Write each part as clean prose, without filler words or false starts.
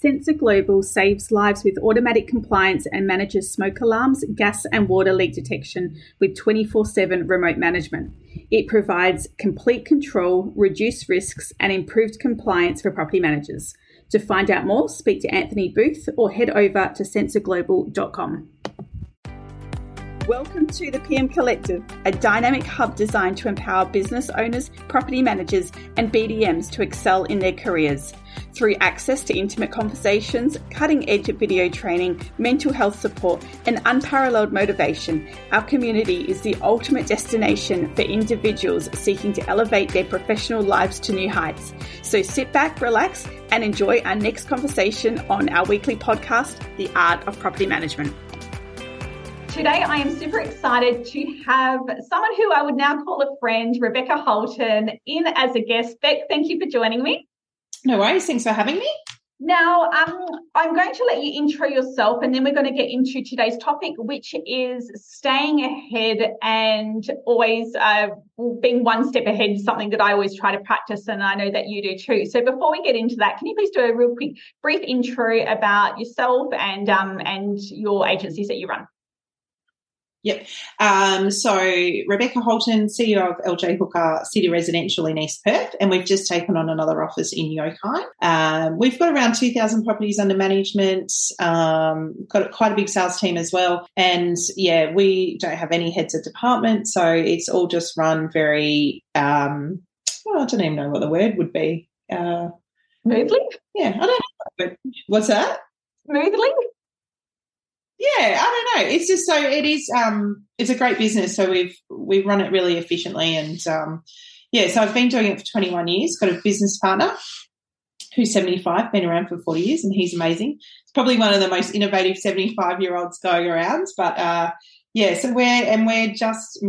Sensor Global saves lives with automatic compliance and manages smoke alarms, gas and water leak detection with 24/7 remote management. It provides complete control, reduced risks and improved compliance for property managers. To find out more, speak to Anthony Booth or head over to sensorglobal.com. Welcome to the PM Collective, a dynamic hub designed to empower business owners, property managers and BDMs to excel in their careers. Through access to intimate conversations, cutting-edge video training, mental health support and unparalleled motivation, our community is the ultimate destination for individuals seeking to elevate their professional lives to new heights. So sit back, relax and enjoy our next conversation on our weekly podcast, The Art of Property Management. Today, I am super excited to have someone who I would now call a friend, Rebecca Halton, in as a guest. Beck, thank you for joining me. No worries. Thanks for having me. Now, I'm going to let you intro yourself and then we're going to get into today's topic, which is staying ahead and always being one step ahead, is something that I always try to practice and I know that you do too. So before we get into that, can you please do a real quick, brief intro about yourself and your agencies that you run? Yep. So Rebecca Halton, CEO of LJ Hooker City Residential in East Perth, and we've just taken on another office in Yokine. We've got around 2,000 properties under management, got quite a big sales team as well. And, yeah, we don't have any heads of department, so it's all just run very, I don't even know what the word would be. Smoothly? Yeah, I don't know. But what's that? Smoothly? Yeah, I don't know. It's just so it is. It's a great business, so we run it really efficiently, and So I've been doing it for 21 years. Got a business partner who's 75, been around for 40 years, and he's amazing. It's probably one of the most innovative 75-year-olds going around. But so we're just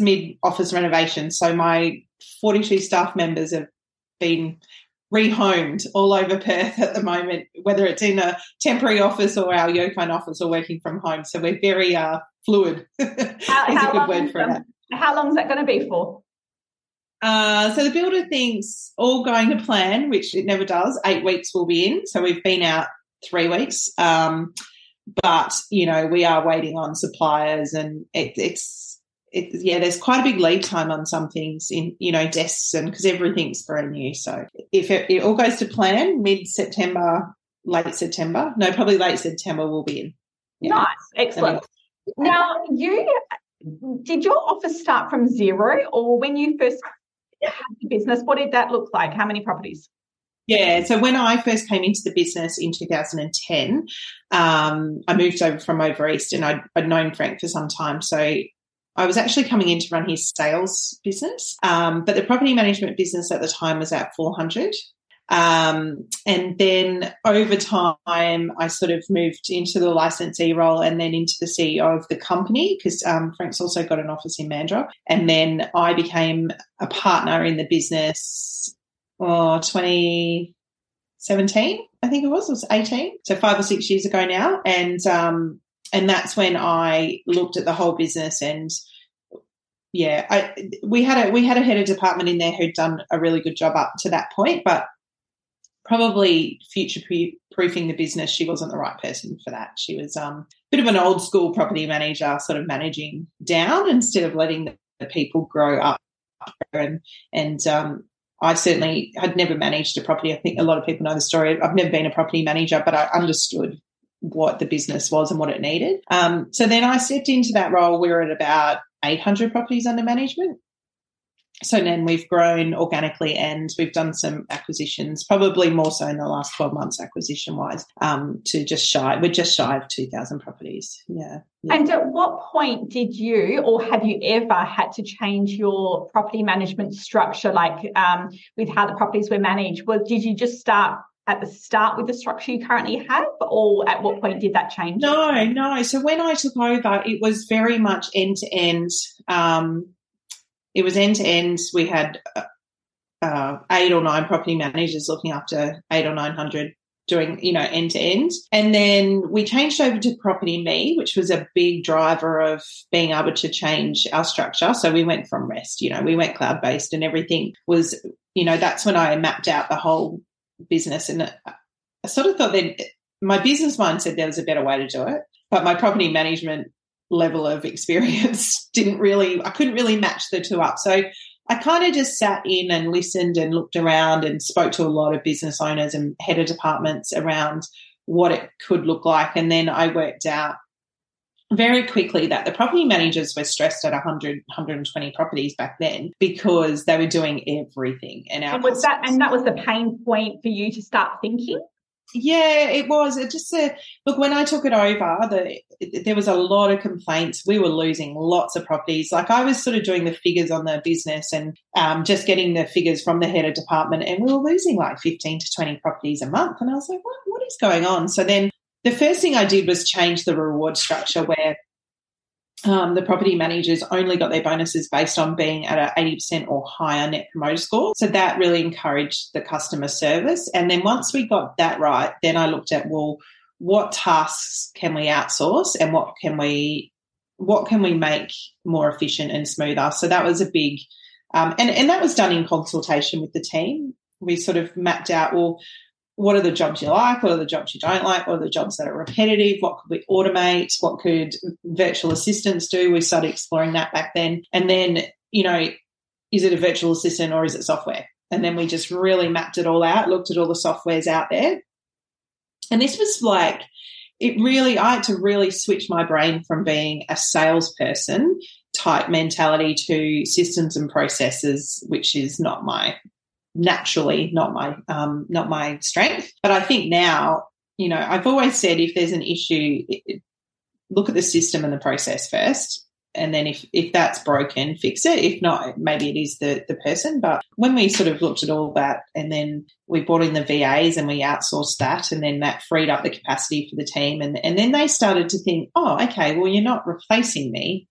mid office renovation. So my 42 staff members have been rehomed all over Perth at the moment, whether it's in a temporary office or our Yokine office or working from home. So we're very fluid. How long is that going to be for? So the builder thinks all going to plan, which it never does. 8 weeks we'll be in. So we've been out 3 weeks. But, you know, we are waiting on suppliers and there's quite a big lead time on some things in, you know, desks and because everything's brand new. So if it all goes to plan, probably late September we'll be in. Yeah. Nice. Excellent. Now, did your office start from zero or when you first had the business, what did that look like? How many properties? Yeah, so when I first came into the business in 2010, I moved over from over east and I'd known Frank for some time. So I was actually coming in to run his sales business, but the property management business at the time was at 400. And then over time, I sort of moved into the licensee role and then into the CEO of the company because Frank's also got an office in Mandurah. And then I became a partner in the business 2017, I think it was 18, so 5 or 6 years ago now. And that's when I looked at the whole business and, we had a head of department in there who'd done a really good job up to that point, but probably future-proofing the business, she wasn't the right person for that. She was a bit of an old-school property manager sort of managing down instead of letting the people grow up. And I certainly had never managed a property. I think a lot of people know the story. I've never been a property manager, but I understood what the business was and what it needed. So then I stepped into that role. We were at about 800 properties under management. So then we've grown organically and we've done some acquisitions, probably more so in the last 12 months acquisition-wise, we're just shy of 2,000 properties. Yeah. And at what point did you or have you ever had to change your property management structure, like with how the properties were managed? Well, did you just start at the start with the structure you currently have, or at what point did that change? No. So when I took over, it was very much end-to-end. It was end-to-end. We had 8 or 9 property managers looking after 800 or 900 doing, end-to-end. And then we changed over to Property Me, which was a big driver of being able to change our structure. So we went from REST, we went cloud-based and everything was, that's when I mapped out the whole business, and I sort of thought that my business mind said there was a better way to do it, but my property management level of experience I couldn't really match the two up. So I kind of just sat in and listened and looked around and spoke to a lot of business owners and head of departments around what it could look like. And then I worked out very quickly that the property managers were stressed at 100, 120 properties back then because they were doing everything. And that was the pain point for you to start thinking? Yeah, it was. Look, when I took it over, there was a lot of complaints. We were losing lots of properties. Like, I was sort of doing the figures on the business and just getting the figures from the head of department, and we were losing like 15 to 20 properties a month. And I was like, what is going on? So then the first thing I did was change the reward structure where the property managers only got their bonuses based on being at an 80% or higher net promoter score. So that really encouraged the customer service. And then once we got that right, then I looked at, well, what tasks can we outsource and what can we make more efficient and smoother? So that was a big and that was done in consultation with the team. We sort of mapped out, well, what are the jobs you like? What are the jobs you don't like? What are the jobs that are repetitive? What could we automate? What could virtual assistants do? We started exploring that back then. And then, you know, is it a virtual assistant or is it software? And then we just really mapped it all out, looked at all the softwares out there. And this was like, I had to really switch my brain from being a salesperson type mentality to systems and processes, which is not my strength. But I think now, you know, I've always said if there's an issue, look at the system and the process first, and then if that's broken, fix it. If not, maybe it is the person. But when we sort of looked at all that, and then we brought in the VAs and we outsourced that, and then that freed up the capacity for the team, and then they started to think, oh, okay, well, you're not replacing me.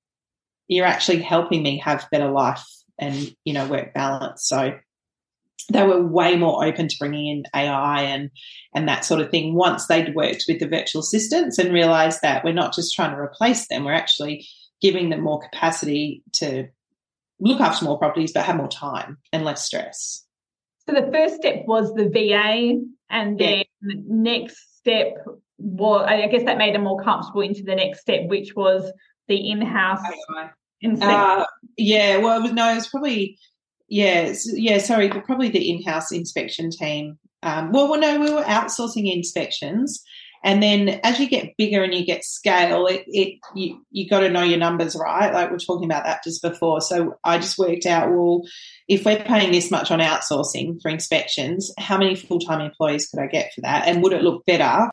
You're actually helping me have better life and, you know, work balance. So they were way more open to bringing in AI and that sort of thing once they'd worked with the virtual assistants and realised that we're not just trying to replace them, we're actually giving them more capacity to look after more properties but have more time and less stress. So the first step was the VA, and then the next step was, I guess that made them more comfortable into the next step, which was the in-house. Probably the in-house inspection team. We were outsourcing inspections, and then as you get bigger and you get scale, you got to know your numbers, right? Like, we're talking about that just before. So I just worked out, well, if we're paying this much on outsourcing for inspections, how many full-time employees could I get for that, and would it look better?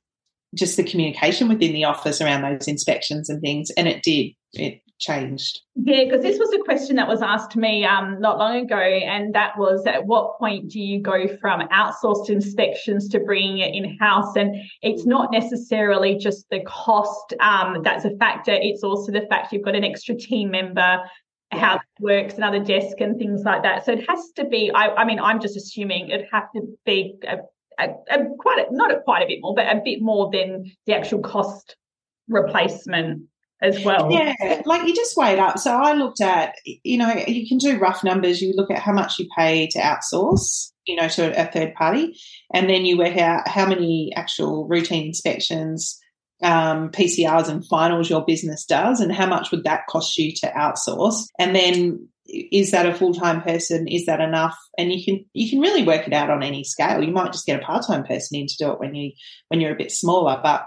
Just the communication within the office around those inspections and things, and it did. It changed. Yeah, because this was a question that was asked to me not long ago, and that was, at what point do you go from outsourced inspections to bringing it in-house? And it's not necessarily just the cost that's a factor. It's also the fact you've got an extra team member, how it works, another desk and things like that. So it has to be, I'm just assuming it'd have to be quite a bit more, but a bit more than the actual cost replacement as well. Yeah, like, you just weigh it up. So I looked at, you know, you can do rough numbers. You look at how much you pay to outsource, you know, to a third party, and then you work out how many actual routine inspections, PCRs and finals your business does, and how much would that cost you to outsource. And then, is that a full-time person? Is that enough? And you can really work it out on any scale. You might just get a part-time person in to do it when you're a bit smaller, but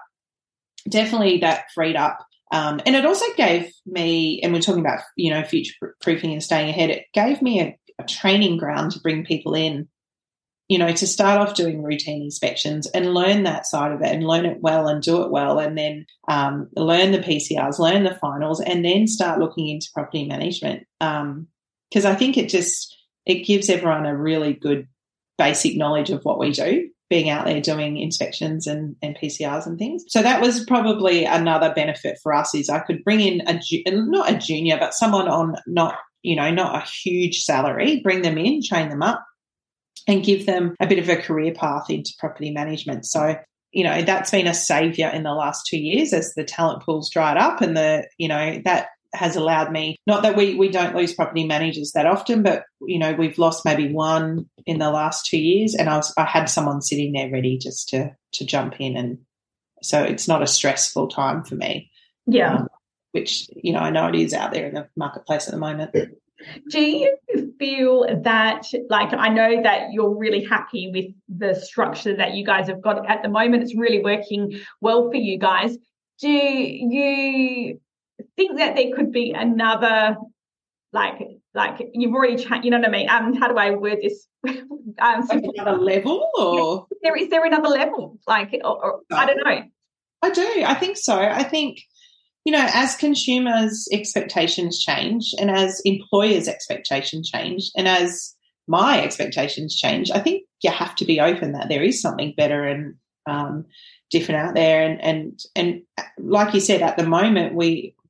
definitely that freed up. And it also gave me, and we're talking about, you know, future-proofing and staying ahead, it gave me a training ground to bring people in, you know, to start off doing routine inspections and learn that side of it and learn it well and do it well, and then learn the PCRs, learn the finals, and then start looking into property management, because I think it gives everyone a really good basic knowledge of what we do, being out there doing inspections and PCRs and things. So that was probably another benefit for us, is I could bring in not a junior, but someone on not a huge salary, bring them in, train them up, and give them a bit of a career path into property management. So, you know, that's been a saviour in the last 2 years as the talent pool's dried up, and the, you know, that has allowed me, not that we don't lose property managers that often, but, you know, we've lost maybe one in the last 2 years, and I had someone sitting there ready just to jump in, and so it's not a stressful time for me. Yeah. Which, you know, I know it is out there in the marketplace at the moment. Do you feel that, like, I know that you're really happy with the structure that you guys have got at the moment. It's really working well for you guys. Do you think that there could be another, like you've already, you know what I mean? How do I word this? Another level, or is there another level? Like, or I don't know. I do. I think so. I think, you know, as consumers' expectations change, and as employers' expectations change, and as my expectations change, I think you have to be open that there is something better and different out there. And like you said, at the moment,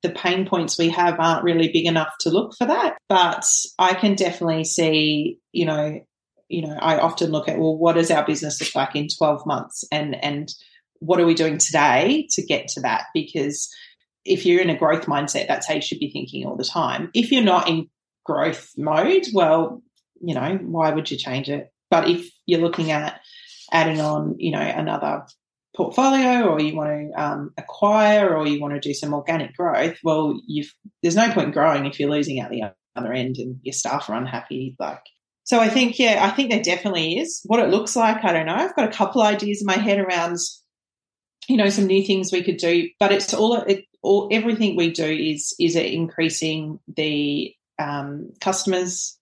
the pain points we have aren't really big enough to look for that. But I can definitely see, you know, I often look at, well, what does our business look like in 12 months, and what are we doing today to get to that? Because if you're in a growth mindset, that's how you should be thinking all the time. If you're not in growth mode, well, you know, why would you change it? But if you're looking at adding on, you know, another portfolio, or you want to acquire, or you want to do some organic growth, well, there's no point growing if you're losing out the other end and your staff are unhappy. Like, so I think, yeah, I think there definitely is. What it looks like, I don't know. I've got a couple ideas in my head around, you know, some new things we could do, but it's all everything we do is increasing the customer's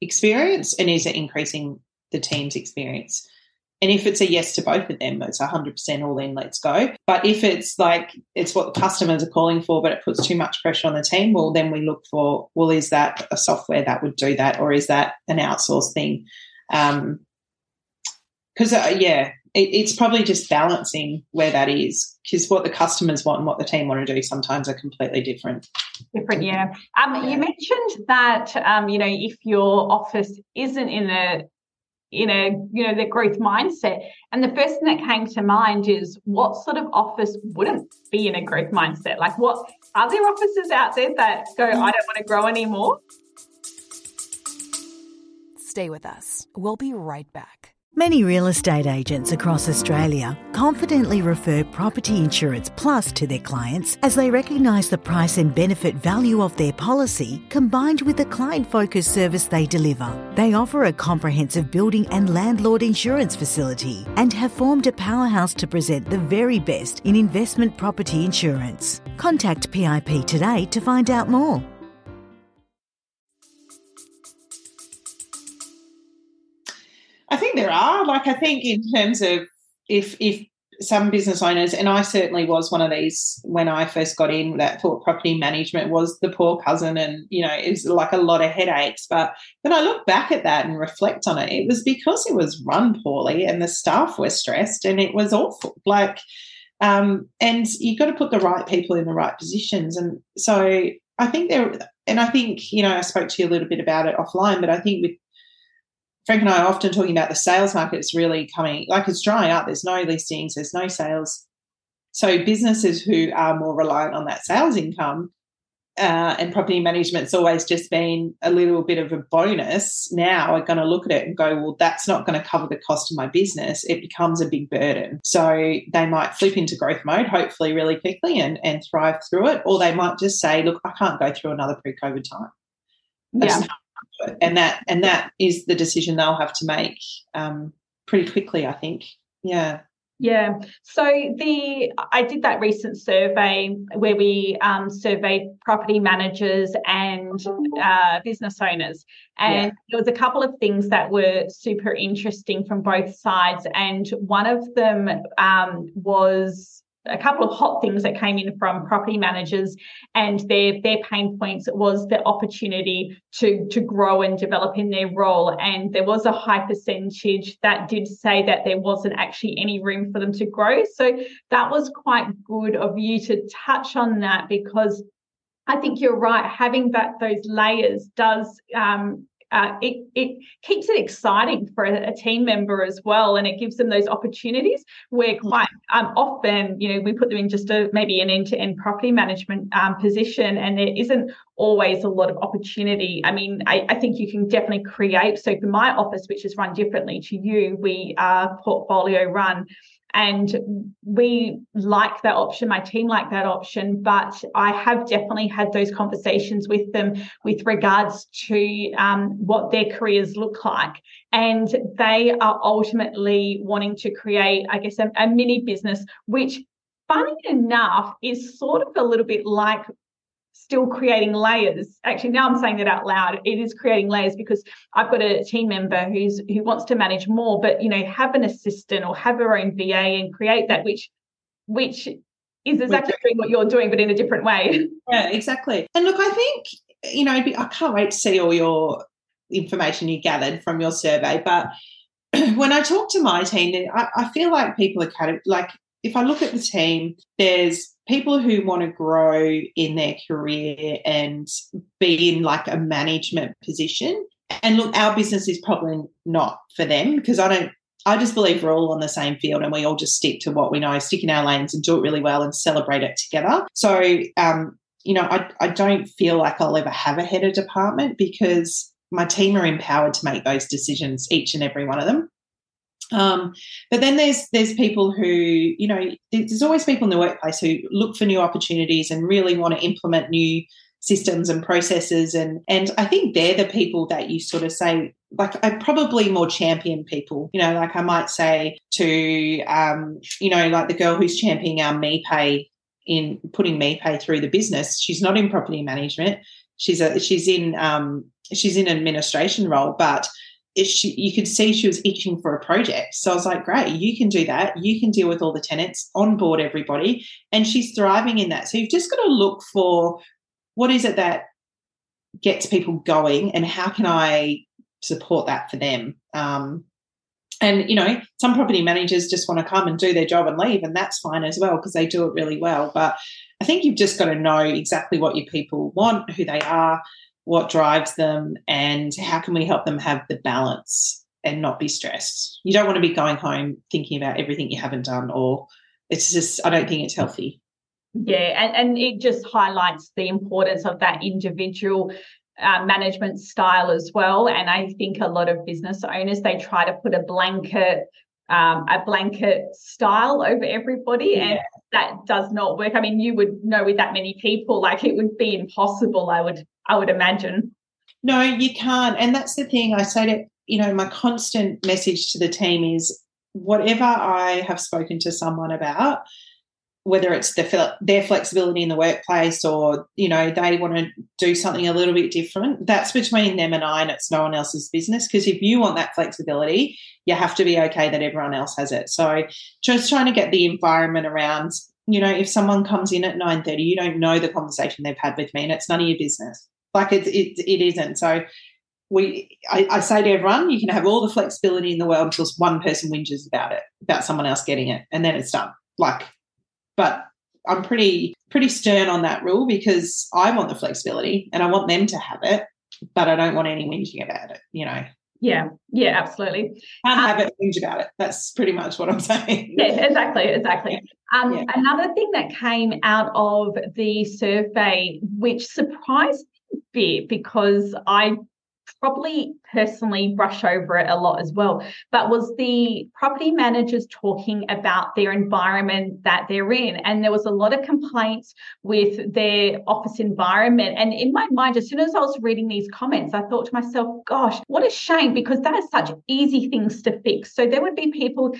experience, and is it increasing the team's experience? And if it's a yes to both of them, it's 100% all in, let's go. But if it's like it's what the customers are calling for, but it puts too much pressure on the team, well, then we look for, well, is that a software that would do that, or is that an outsourced thing? Because, yeah, it's probably just balancing where that is, because what the customers want and what the team want to do sometimes are completely different. Different, yeah. You mentioned that, you know, if your office isn't in a, you know, the growth mindset, and the first thing that came to mind is what sort of office wouldn't be in a growth mindset? Like, what are there offices out there that go, I don't want to grow anymore? Stay with us. We'll be right back. Many real estate agents across Australia confidently refer Property Insurance Plus to their clients as they recognise the price and benefit value of their policy combined with the client-focused service they deliver. They offer a comprehensive building and landlord insurance facility and have formed a powerhouse to present the very best in investment property insurance. Contact PIP today to find out more. I think there are. Like, I think in terms of if some business owners, and I certainly was one of these when I first got in, that thought property management was the poor cousin, and, you know, it was like a lot of headaches. But when I look back at that and reflect on it, it was because it was run poorly and the staff were stressed and it was awful. Like, and you've got to put the right people in the right positions. And so I think you know, I spoke to you a little bit about it offline, but I think with Frank and I are often talking about the sales market. It's really coming, like, it's drying up. There's no listings, there's no sales. So businesses who are more reliant on that sales income and property management's always just been a little bit of a bonus, now are going to look at it and go, well, that's not going to cover the cost of my business. It becomes a big burden. So they might flip into growth mode, hopefully really quickly, and thrive through it, or they might just say, look, I can't go through another pre-COVID time. Yeah. And that is the decision they'll have to make pretty quickly, I think. Yeah. Yeah. So I did that recent survey where we surveyed property managers and business owners, and there was a couple of things that were super interesting from both sides, and one of them was a couple of hot things that came in from property managers, and their pain points was the opportunity to grow and develop in their role. And there was a high percentage that did say that there wasn't actually any room for them to grow. So that was quite good of you to touch on that, because I think you're right. Having those layers does it keeps it exciting for a team member as well, and it gives them those opportunities where quite often, you know, we put them in just maybe an end-to-end property management position, and there isn't always a lot of opportunity. I mean, I think you can definitely create. So for my office, which is run differently to you, we are portfolio run. And we like that option, my team like that option, but I have definitely had those conversations with them with regards to what their careers look like. And they are ultimately wanting to create, I guess, a mini business, which, funny enough, is sort of a little bit like still creating layers. Actually, now I'm saying that out loud. It is creating layers because I've got a team member who wants to manage more, but, you know, have an assistant or have her own VA and create that, which is exactly doing what you're doing, but in a different way. Yeah, exactly. And look, I think, you know, I can't wait to see all your information you gathered from your survey. But when I talk to my team, I feel like people are kind of like, if I look at the team, there's people who want to grow in their career and be in like a management position. And look, our business is probably not for them because I just believe we're all on the same field and we all just stick to what we know, stick in our lanes and do it really well and celebrate it together. So, you know, I don't feel like I'll ever have a head of department because my team are empowered to make those decisions, each and every one of them. But then there's people who, you know, there's always people in the workplace who look for new opportunities and really want to implement new systems and processes. And I think they're the people that you sort of say, like, I probably more champion people, you know, like I might say to, you know, like the girl who's championing our MePay in putting MePay through the business. She's not in property management. She's in an administration role, but you could see she was itching for a project. So I was like, great, you can do that. You can deal with all the tenants, onboard everybody. And she's thriving in that. So you've just got to look for what is it that gets people going and how can I support that for them? And, you know, some property managers just want to come and do their job and leave, and that's fine as well because they do it really well. But I think you've just got to know exactly what your people want, who they are, what drives them, and how can we help them have the balance and not be stressed. You don't want to be going home thinking about everything you haven't done, or it's just, I don't think it's healthy. Yeah, and it just highlights the importance of that individual management style as well. And I think a lot of business owners, they try to put a blanket style over everybody, and that does not work. I mean, you would know with that many people, like it would be impossible, I would imagine. No, you can't. And that's the thing I say to, you know, my constant message to the team is whatever I have spoken to someone about, whether it's their flexibility in the workplace or, you know, they want to do something a little bit different, that's between them and I, and it's no one else's business, because if you want that flexibility, you have to be okay that everyone else has it. So just trying to get the environment around, you know, if someone comes in at 9:30, you don't know the conversation they've had with me, and it's none of your business. Like it isn't. So I say to everyone, you can have all the flexibility in the world until one person whinges about it, about someone else getting it, and then it's done. Like, but I'm pretty stern on that rule because I want the flexibility and I want them to have it, but I don't want any whinging about it, you know. Yeah, absolutely. Can't have it, think about it. That's pretty much what I'm saying. Yeah, exactly. Yeah. Another thing that came out of the survey, which surprised me a bit because I probably personally brush over it a lot as well, but was the property managers talking about their environment that they're in. And there was a lot of complaints with their office environment. And in my mind, as soon as I was reading these comments, I thought to myself, gosh, what a shame, because that is such easy things to fix. So there would be people,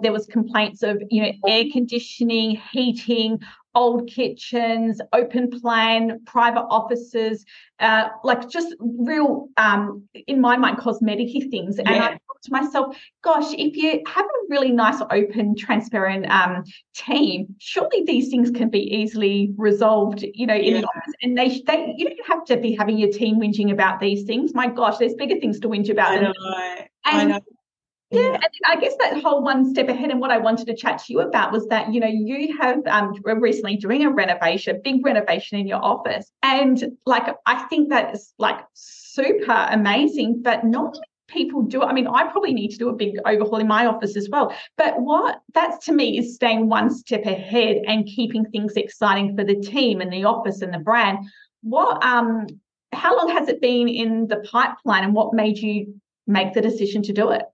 there was complaints of, you know, air conditioning, heating, old kitchens, open plan, private offices, like just real, in my mind, cosmetic-y things. Yeah. And I thought to myself, gosh, if you have a really nice, open, transparent team, surely these things can be easily resolved, you know, in the office. And they you don't have to be having your team whinging about these things. My gosh, there's bigger things to whinge about. I know. Yeah, and I guess that whole one step ahead, and what I wanted to chat to you about was that, you know, you have recently doing a renovation, big renovation in your office. And like, I think that is like super amazing, but not people do it. I mean, I probably need to do a big overhaul in my office as well. But what that's to me is staying one step ahead and keeping things exciting for the team and the office and the brand. What, how long has it been in the pipeline, and what made you make the decision to do it?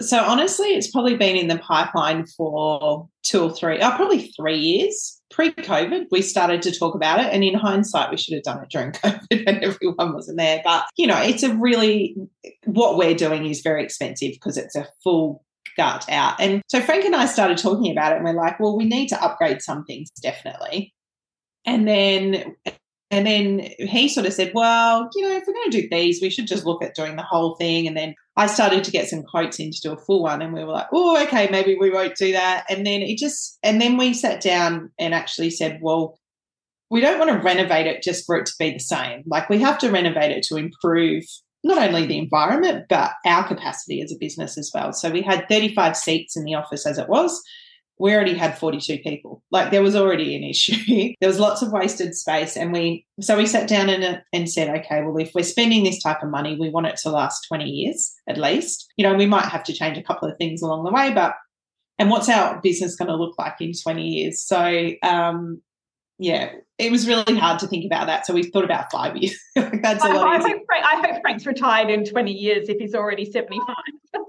So honestly, it's probably been in the pipeline for probably 3 years. Pre-COVID, we started to talk about it, and in hindsight, we should have done it during COVID and everyone wasn't there. But, you know, it's a really, what we're doing is very expensive because it's a full gut out. And so Frank and I started talking about it, and we're like, well, we need to upgrade some things, definitely. And then he sort of said, well, you know, if we're going to do these, we should just look at doing the whole thing. And then I started to get some quotes in to do a full one, and we were like, oh, okay, maybe we won't do that. And then we sat down and actually said, well, we don't want to renovate it just for it to be the same. Like, we have to renovate it to improve not only the environment, but our capacity as a business as well. So we had 35 seats in the office as it was. We already had 42 people. Like, there was already an issue. There was lots of wasted space. And we sat down and said, okay, well, if we're spending this type of money, we want it to last 20 years at least. You know, we might have to change a couple of things along the way, but what's our business going to look like in 20 years? So, yeah, it was really hard to think about that. So we thought about 5 years. That's a lot. I hope Frank's retired in 20 years if he's already 75.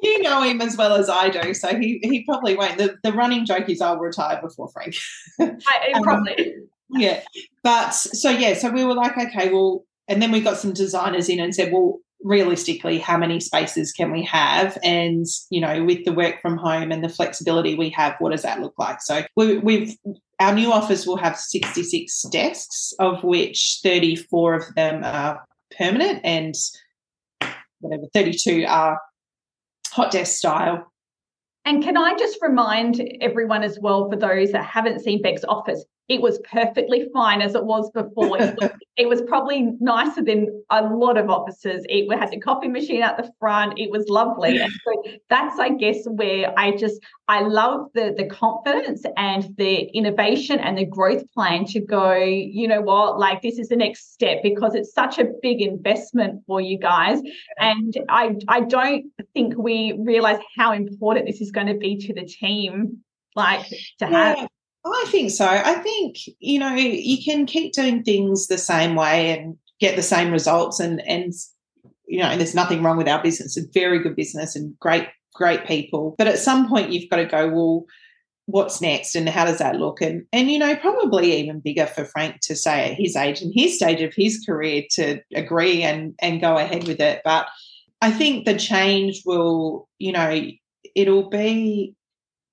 You know him as well as I do, so he probably won't. The running joke is I'll retire before Frank. Probably. Yeah. But so we were like, okay, well, and then we got some designers in and said, well, realistically, how many spaces can we have? And, you know, with the work from home and the flexibility we have, what does that look like? So our new office will have 66 desks, of which 34 of them are permanent and whatever, 32 are hot desk style. And can I just remind everyone as well, for those that haven't seen Beck's office, it was perfectly fine as it was before. It was probably nicer than a lot of offices. It had the coffee machine at the front. It was lovely. Yeah. And so that's, I guess, where I love the confidence and the innovation and the growth plan to go, you know what, like, this is the next step, because it's such a big investment for you guys. And I don't think we realise how important this is going to be to the team, like, to have. I think so. I think, you know, you can keep doing things the same way and get the same results, and you know, there's nothing wrong with our business. It's a very good business and great people. But at some point you've got to go, well, what's next and how does that look? And you know, probably even bigger for Frank to say at his age and his stage of his career to agree and go ahead with it. But I think the change will, you know, it'll be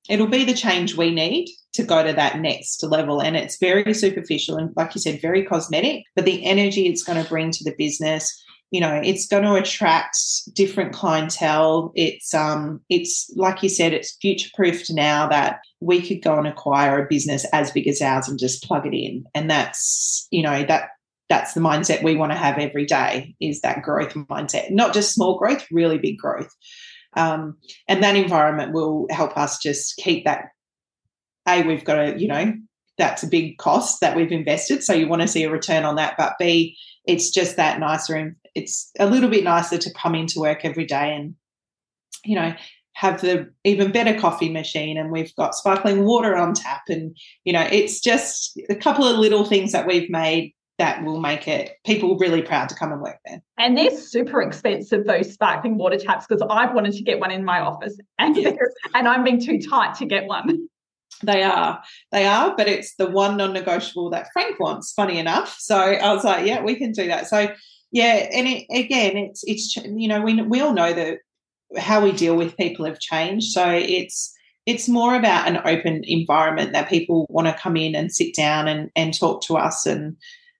the change we need to go to that next level. And it's very superficial and, like you said, very cosmetic, but the energy it's going to bring to the business, you know, it's going to attract different clientele. It's like you said, it's future-proofed now that we could go and acquire a business as big as ours and just plug it in. And that's, you know, that's the mindset we want to have every day, is that growth mindset, not just small growth, really big growth. And that environment will help us just keep that. We've got to, you know, that's a big cost that we've invested, so you want to see a return on that. But B, it's just that nicer. It's a little bit nicer to come into work every day and, you know, have the even better coffee machine, and we've got sparkling water on tap, and, you know, it's just a couple of little things that we've made that will make it people really proud to come and work there. And they're super expensive, those sparkling water taps, because I've wanted to get one in my office and I'm being too tight to get one. They are, but it's the one non-negotiable that Frank wants, funny enough. So I was like, yeah, we can do that. So, yeah, and it's you know, we all know that how we deal with people have changed. So it's more about an open environment that people want to come in and sit down and talk to us, and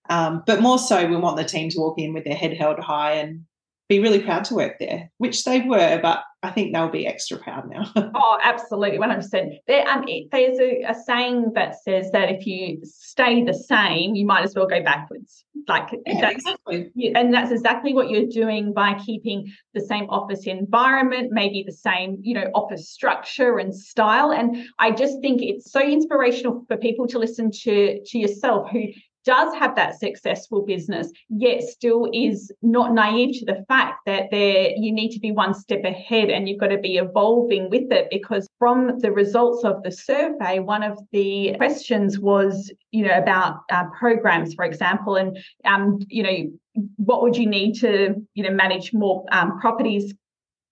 but more so we want the team to walk in with their head held high and be really proud to work there, which they were, but I think they'll be extra proud now. Oh, absolutely, 100%. There's a saying that says that if you stay the same, you might as well go backwards. Like, yeah, that's, exactly. And that's exactly what you're doing by keeping the same office environment, maybe the same, you know, office structure and style. And I just think it's so inspirational for people to listen to yourself, who does have that successful business, yet still is not naive to the fact that you need to be one step ahead and you've got to be evolving with it. Because from the results of the survey, one of the questions was, you know, about programs, for example, and, you know, what would you need to, you know, manage more properties?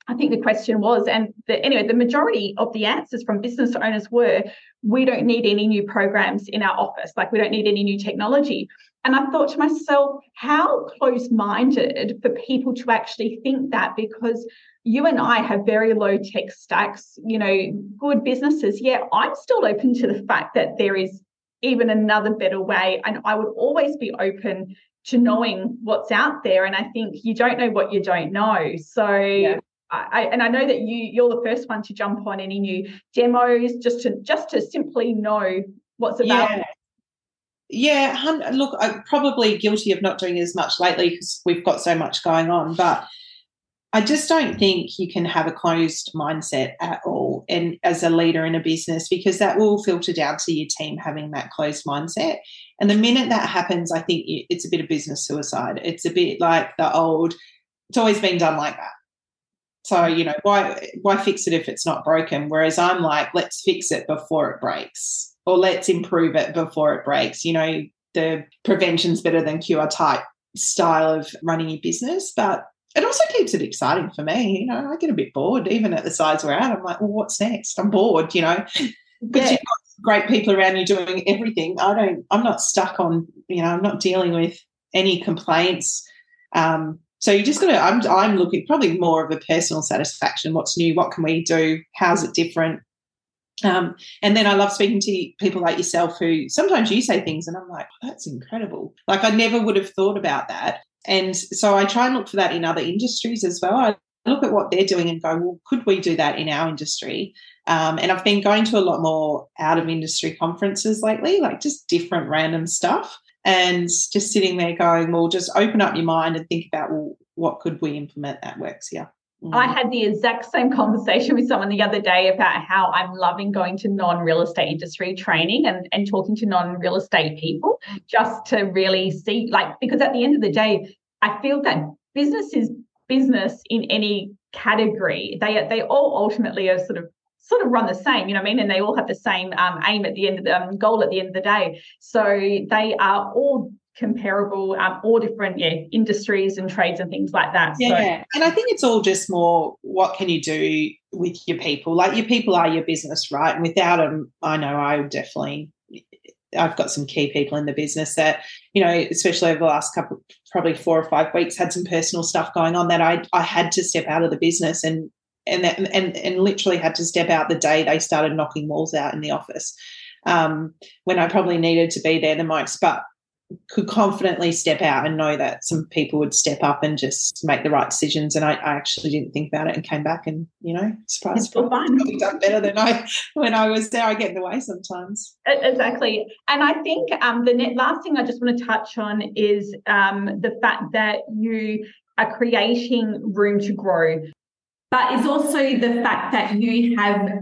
I think the question was, and the majority of the answers from business owners were, we don't need any new programs in our office. Like, we don't need any new technology. And I thought to myself, how close-minded for people to actually think that, because you and I have very low tech stacks, you know, good businesses. Yeah, I'm still open to the fact that there is even another better way. And I would always be open to knowing what's out there. And I think you don't know what you don't know. So yeah. I know that you're the first one to jump on any new demos, just to simply know what's about. Yeah, look, I'm probably guilty of not doing as much lately because we've got so much going on, but I just don't think you can have a closed mindset at all, and as a leader in a business, because that will filter down to your team having that closed mindset. And the minute that happens, I think it's a bit of business suicide. It's a bit like it's always been done like that. So, you know, why fix it if it's not broken? Whereas I'm like, let's fix it before it breaks, or let's improve it before it breaks. You know, the prevention's better than cure type style of running your business. But it also keeps it exciting for me. You know, I get a bit bored even at the size we're at. I'm like, well, what's next? I'm bored, you know. But yeah. You've got great people around you doing everything. I'm not stuck on, you know, I'm not dealing with any complaints. So you just got to, I'm looking probably more of a personal satisfaction. What's new? What can we do? How's it different? And then I love speaking to people like yourself, who sometimes you say things and I'm like, oh, that's incredible. Like, I never would have thought about that. And so I try and look for that in other industries as well. I look at what they're doing and go, well, could we do that in our industry? And I've been going to a lot more out of industry conferences lately, like just different random stuff. And just sitting there going, well, just open up your mind and think about, well, what could we implement that works here? Mm. I had the exact same conversation with someone the other day about how I'm loving going to non-real estate industry training and talking to non-real estate people, just to really see, like, because at the end of the day, I feel that business is business in any category. They all ultimately are sort of run the same, you know what I mean? And they all have the same aim at the end of the goal at the end of the day. So they are all comparable, all different industries and trades and things like that. Yeah, so. And I think it's all just more, what can you do with your people? Like, your people are your business, right? And without them, I know I've got some key people in the business that, you know, especially over the last couple, probably 4 or 5 weeks, had some personal stuff going on that I had to step out of the business and literally had to step out the day they started knocking walls out in the office, when I probably needed to be there the most, but could confidently step out and know that some people would step up and just make the right decisions. And I actually didn't think about it and came back and, you know, surprised. Probably done better than when I was there. I get in the way sometimes. Exactly. And I think the last thing I just want to touch on is the fact that you are creating room to grow. But it's also the fact that you have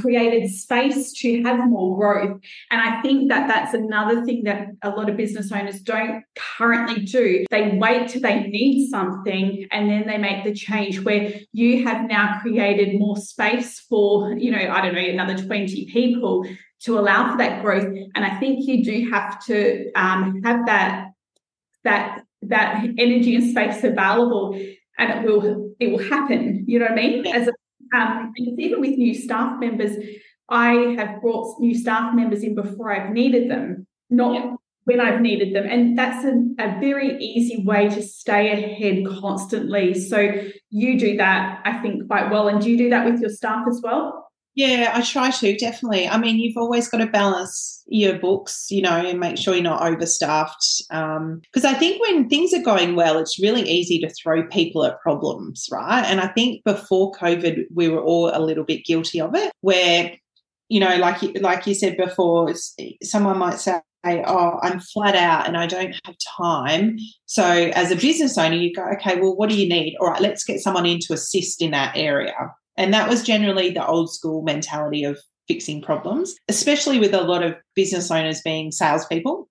created space to have more growth. And I think that that's another thing that a lot of business owners don't currently do. They wait till they need something and then they make the change, where you have now created more space for, you know, I don't know, another 20 people to allow for that growth. And I think you do have to have that energy and space available. And it will happen, you know what I mean? As even with new staff members, I have brought new staff members in before I've needed them, not when I've needed them. And that's a very easy way to stay ahead constantly. So you do that, I think, quite well. And do you do that with your staff as well? Yeah, I try to, definitely. I mean, you've always got to balance your books, you know, and make sure you're not overstaffed. Because I think when things are going well, it's really easy to throw people at problems, right? And I think before COVID, we were all a little bit guilty of it, where, you know, like you said before, someone might say, oh, I'm flat out and I don't have time. So as a business owner, you go, okay, well, what do you need? All right, let's get someone in to assist in that area. And that was generally the old school mentality of fixing problems, especially with a lot of business owners being salespeople.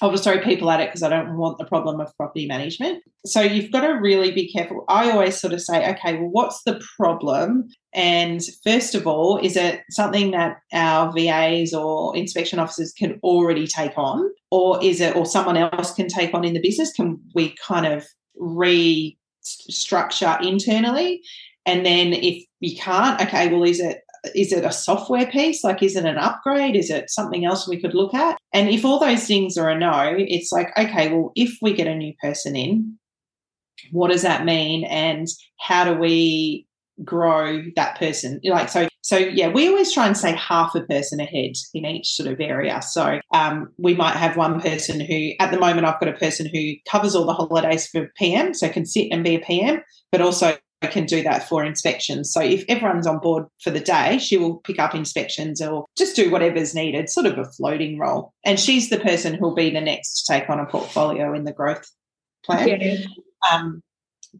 I'll just throw people at it because I don't want the problem of property management. So you've got to really be careful. I always sort of say, okay, well, what's the problem? And first of all, is it something that our VAs or inspection officers can already take on, or someone else can take on in the business? Can we kind of restructure internally? And then if you can't, okay, well, is it a software piece? Like, is it an upgrade? Is it something else we could look at? And if all those things are a no, it's like, okay, well, if we get a new person in, what does that mean? And how do we grow that person? Like, so yeah, we always try and say half a person ahead in each sort of area. So we might have one person who, at the moment, I've got a person who covers all the holidays for PM, so can sit and be a PM, but also can do that for inspections. So if everyone's on board for the day, she will pick up inspections or just do whatever's needed, sort of a floating role. And she's the person who'll be the next to take on a portfolio in the growth plan. Yeah.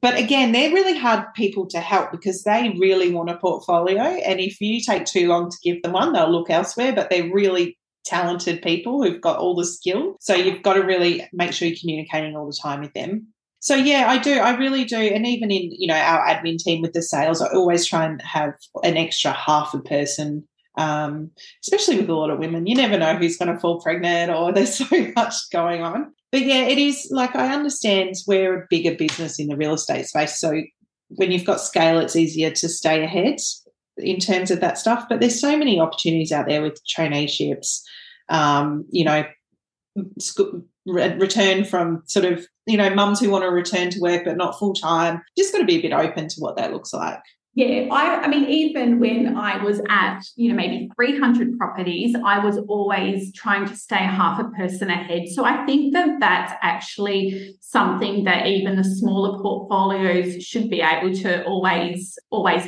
But again, they're really hard people to help because they really want a portfolio. And if you take too long to give them one, they'll look elsewhere, but they're really talented people who've got all the skill. So you've got to really make sure you're communicating all the time with them. So, yeah, I do. I really do. And even in, you know, our admin team with the sales, I always try and have an extra half a person, especially with a lot of women. You never know who's going to fall pregnant or there's so much going on. But, yeah, it is like I understand we're a bigger business in the real estate space. So when you've got scale, it's easier to stay ahead in terms of that stuff. But there's so many opportunities out there with traineeships, you know, school, return from sort of, you know, mums who want to return to work but not full-time, just got to be a bit open to what that looks like. Yeah, I mean, even when I was at, you know, maybe 300 properties, I was always trying to stay half a person ahead. So I think that that's actually something that even the smaller portfolios should be able to always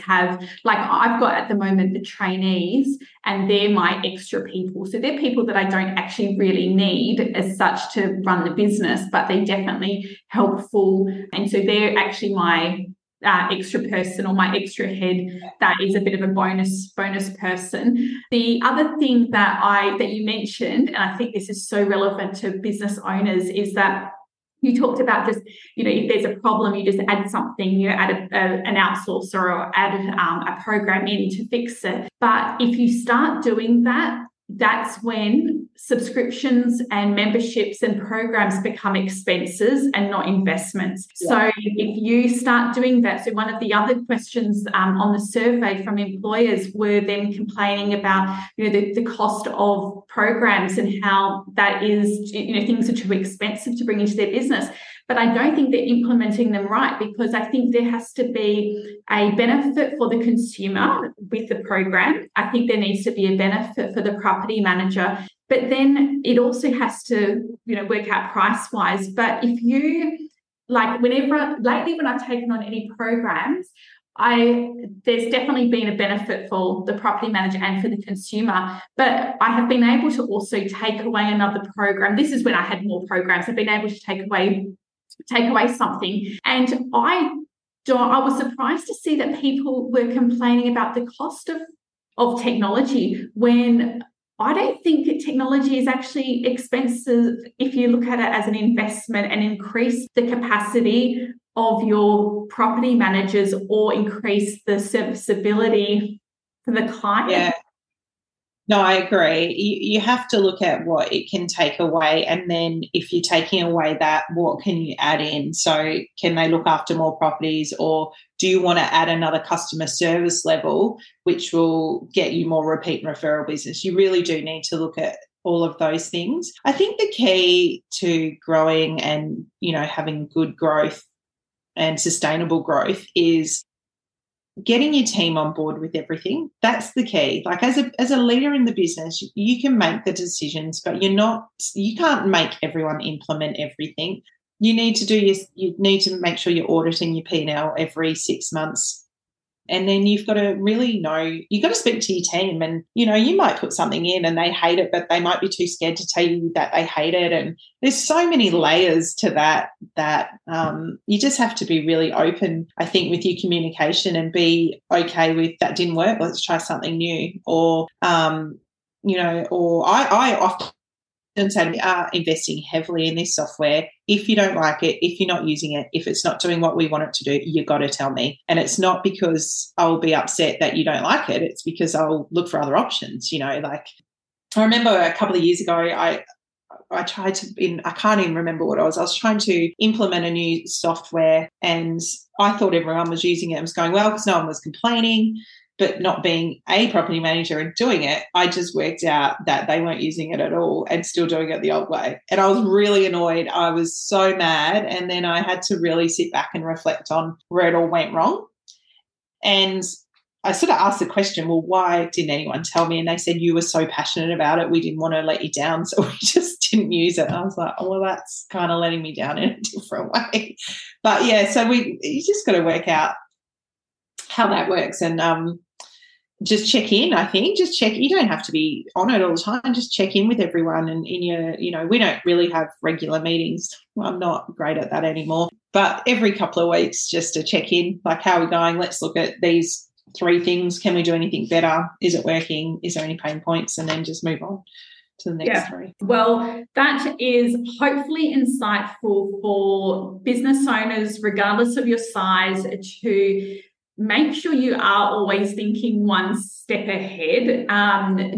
have. Like I've got at the moment the trainees and they're my extra people. So they're people that I don't actually really need as such to run the business, but they're definitely helpful. And so they're actually my extra person or my extra head that is a bit of a bonus person. The other thing that you mentioned, and I think this is so relevant to business owners, is that you talked about just, you know, if there's a problem, you just add something, you add an outsourcer or add a program in to fix it. But if you start doing that, that's when subscriptions and memberships and programs become expenses and not investments. Yeah. So if you start doing that, so one of the other questions on the survey from employers were them complaining about, you know, the cost of programs and how that is, you know, things are too expensive to bring into their business. But I don't think they're implementing them right, because I think there has to be a benefit for the consumer with the program. I think there needs to be a benefit for the property manager. But then it also has to, you know, work out price-wise. But if you, like, lately when I've taken on any programs, there's definitely been a benefit for the property manager and for the consumer, but I have been able to also take away another program. This is when I had more programs. I've been able to take away something. And I was surprised to see that people were complaining about the cost of technology, when I don't think technology is actually expensive if you look at it as an investment and increase the capacity of your property managers or increase the serviceability for the client. Yeah. No, I agree. You have to look at what it can take away, and then if you're taking away that, what can you add in? So can they look after more properties, or do you want to add another customer service level, which will get you more repeat and referral business? You really do need to look at all of those things. I think the key to growing and, you know, having good growth and sustainable growth is getting your team on board with everything, that's the key. Like as a leader in the business, you can make the decisions, but you can't make everyone implement everything. You need to make sure you're auditing your P&L every 6 months. And then you've got to really know, you've got to speak to your team and, you might put something in and they hate it, but they might be too scared to tell you that they hate it. And there's so many layers to that you just have to be really open, I think, with your communication and be okay with that didn't work, let's try something new. Or, or I often say we are investing heavily in this software. If you don't like it, if you're not using it, if it's not doing what we want it to do, you got to tell me. And it's not because I'll be upset that you don't like it. It's because I'll look for other options. I remember a couple of years ago, I tried to, I can't even remember what I was trying to implement a new software and I thought everyone was using it. I was going, well, because no one was complaining. But not being a property manager and doing it, I just worked out that they weren't using it at all and still doing it the old way. And I was really annoyed. I was so mad. And then I had to really sit back and reflect on where it all went wrong. And I sort of asked the question, well, why didn't anyone tell me? And they said, you were so passionate about it. We didn't want to let you down. So we just didn't use it. And I was like, oh, well, that's kind of letting me down in a different way. But, yeah, so you just got to work out how that works. And, just check in, I think. Just check. You don't have to be on it all the time. Just check in with everyone. And in we don't really have regular meetings. I'm not great at that anymore. But every couple of weeks, just to check in, like, how are we going? Let's look at these 3 things. Can we do anything better? Is it working? Is there any pain points? And then just move on to the next 3. Well, that is hopefully insightful for business owners, regardless of your size, to make sure you are always thinking one step ahead.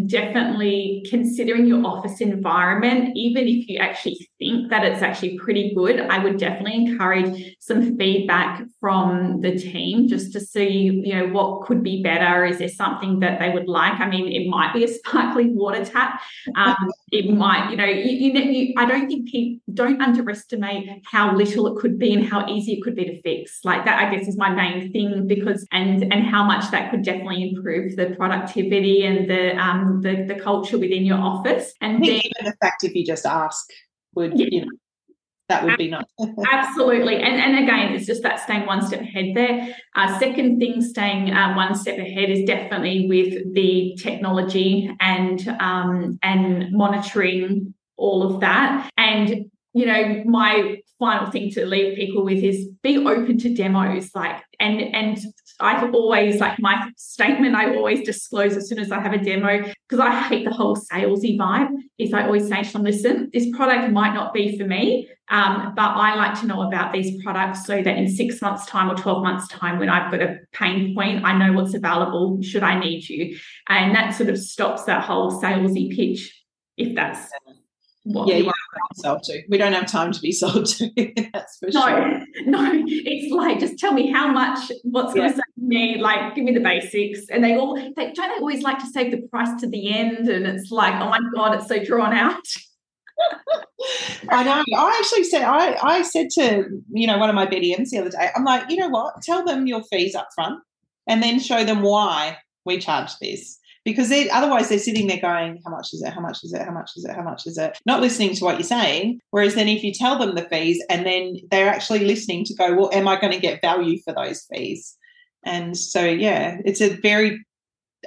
Definitely considering your office environment, even if you actually think that it's actually pretty good, I would definitely encourage some feedback from the team just to see, what could be better. Is there something that they would like? I mean, it might be a sparkling water tap. It might, I don't think people don't underestimate how little it could be and how easy it could be to fix. Like that, I guess, is my main thing, because and how much that could definitely improve the productivity and the culture within your office. And I think even the fact if you just ask would, that would be nice. Absolutely. And again, it's just that staying one step ahead there. Second thing, staying one step ahead is definitely with the technology and monitoring all of that. And, my final thing to leave people with is be open to demos. And I've always, my statement I always disclose as soon as I have a demo, because I hate the whole salesy vibe, is I always say to them, listen, this product might not be for me, but I like to know about these products so that in 6 months' time or 12 months' time when I've got a pain point, I know what's available should I need you. And that sort of stops that whole salesy pitch, if that's what you want to sell to. We don't have time to be sold to. That's for sure. No, it's like, just tell me how much, what's going to save me, give me the basics. And they always like to save the price to the end, and it's like, oh my God, it's so drawn out. I know. I actually said, I said to, one of my BDMs the other day, I'm like, you know what, tell them your fees up front and then show them why we charge this. Because otherwise they're sitting there going, how much is it? How much is it? How much is it? How much is it? Not listening to what you're saying. Whereas then if you tell them the fees and then they're actually listening to go, well, am I going to get value for those fees? And so, it's a very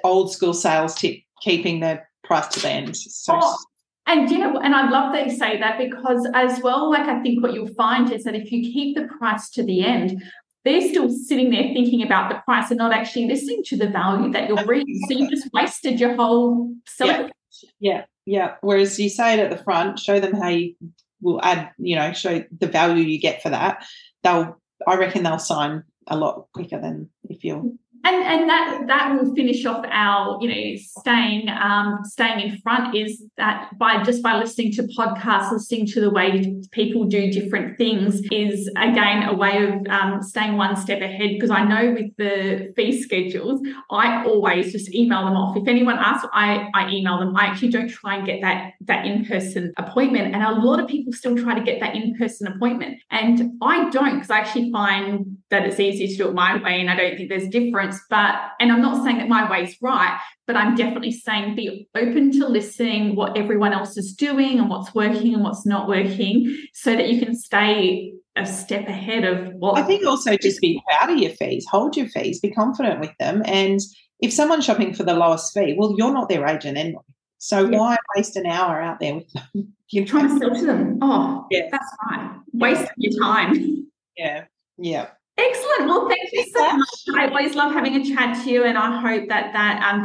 old school sales tip, keeping the price to the end. And I love that you say that, because as well, I think what you'll find is that if you keep the price to the end, they're still sitting there thinking about the price and not actually listening to the value that you're bringing. So you've just wasted your whole celebration. Yeah. Whereas you say it at the front, show them how you will add, show the value you get for that. I reckon they'll sign a lot quicker than if you're. And that will finish off our, staying in front, is that by listening to podcasts, listening to the way people do different things is, again, a way of staying one step ahead. Because I know with the fee schedules, I always just email them off. If anyone asks, I email them. I actually don't try and get that in-person appointment. And a lot of people still try to get that in-person appointment. And I don't, because I actually find that it's easier to do it my way, and I don't think there's a difference. times, and I'm not saying that my way's right, but I'm definitely saying be open to listening what everyone else is doing and what's working and what's not working, so that you can stay a step ahead of what. I think also just be proud of your fees, hold your fees, be confident with them. And if someone's shopping for the lowest fee, well, you're not their agent anyway. So why waste an hour out there with them? You're trying to sell to them. Oh, yeah, that's fine. Waste your time. Yeah, yeah. Excellent. Well, thank you so much. I always love having a chat to you, and I hope that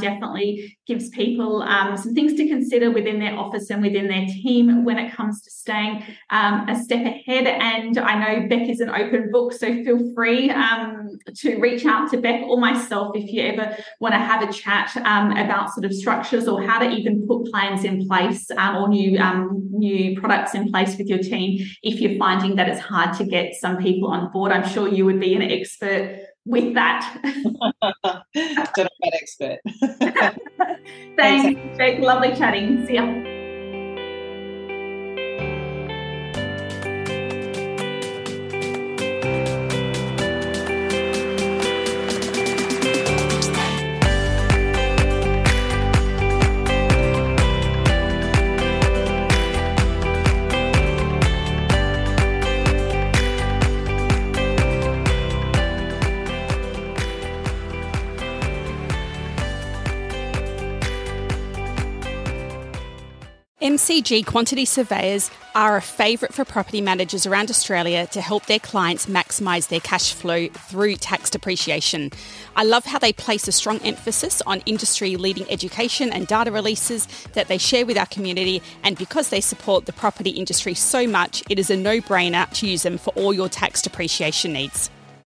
definitely gives people some things to consider within their office and within their team when it comes to staying a step ahead. And I know Beck is an open book, so feel free to reach out to Beck or myself if you ever want to have a chat about sort of structures or how to even put plans in place or new products in place with your team if you're finding that it's hard to get some people on board. I'm sure you would be an expert with that. Don't be an expert. Thanks, Jake. Lovely chatting. See ya. MCG Quantity Surveyors are a favourite for property managers around Australia to help their clients maximise their cash flow through tax depreciation. I love how they place a strong emphasis on industry-leading education and data releases that they share with our community, and because they support the property industry so much, it is a no-brainer to use them for all your tax depreciation needs.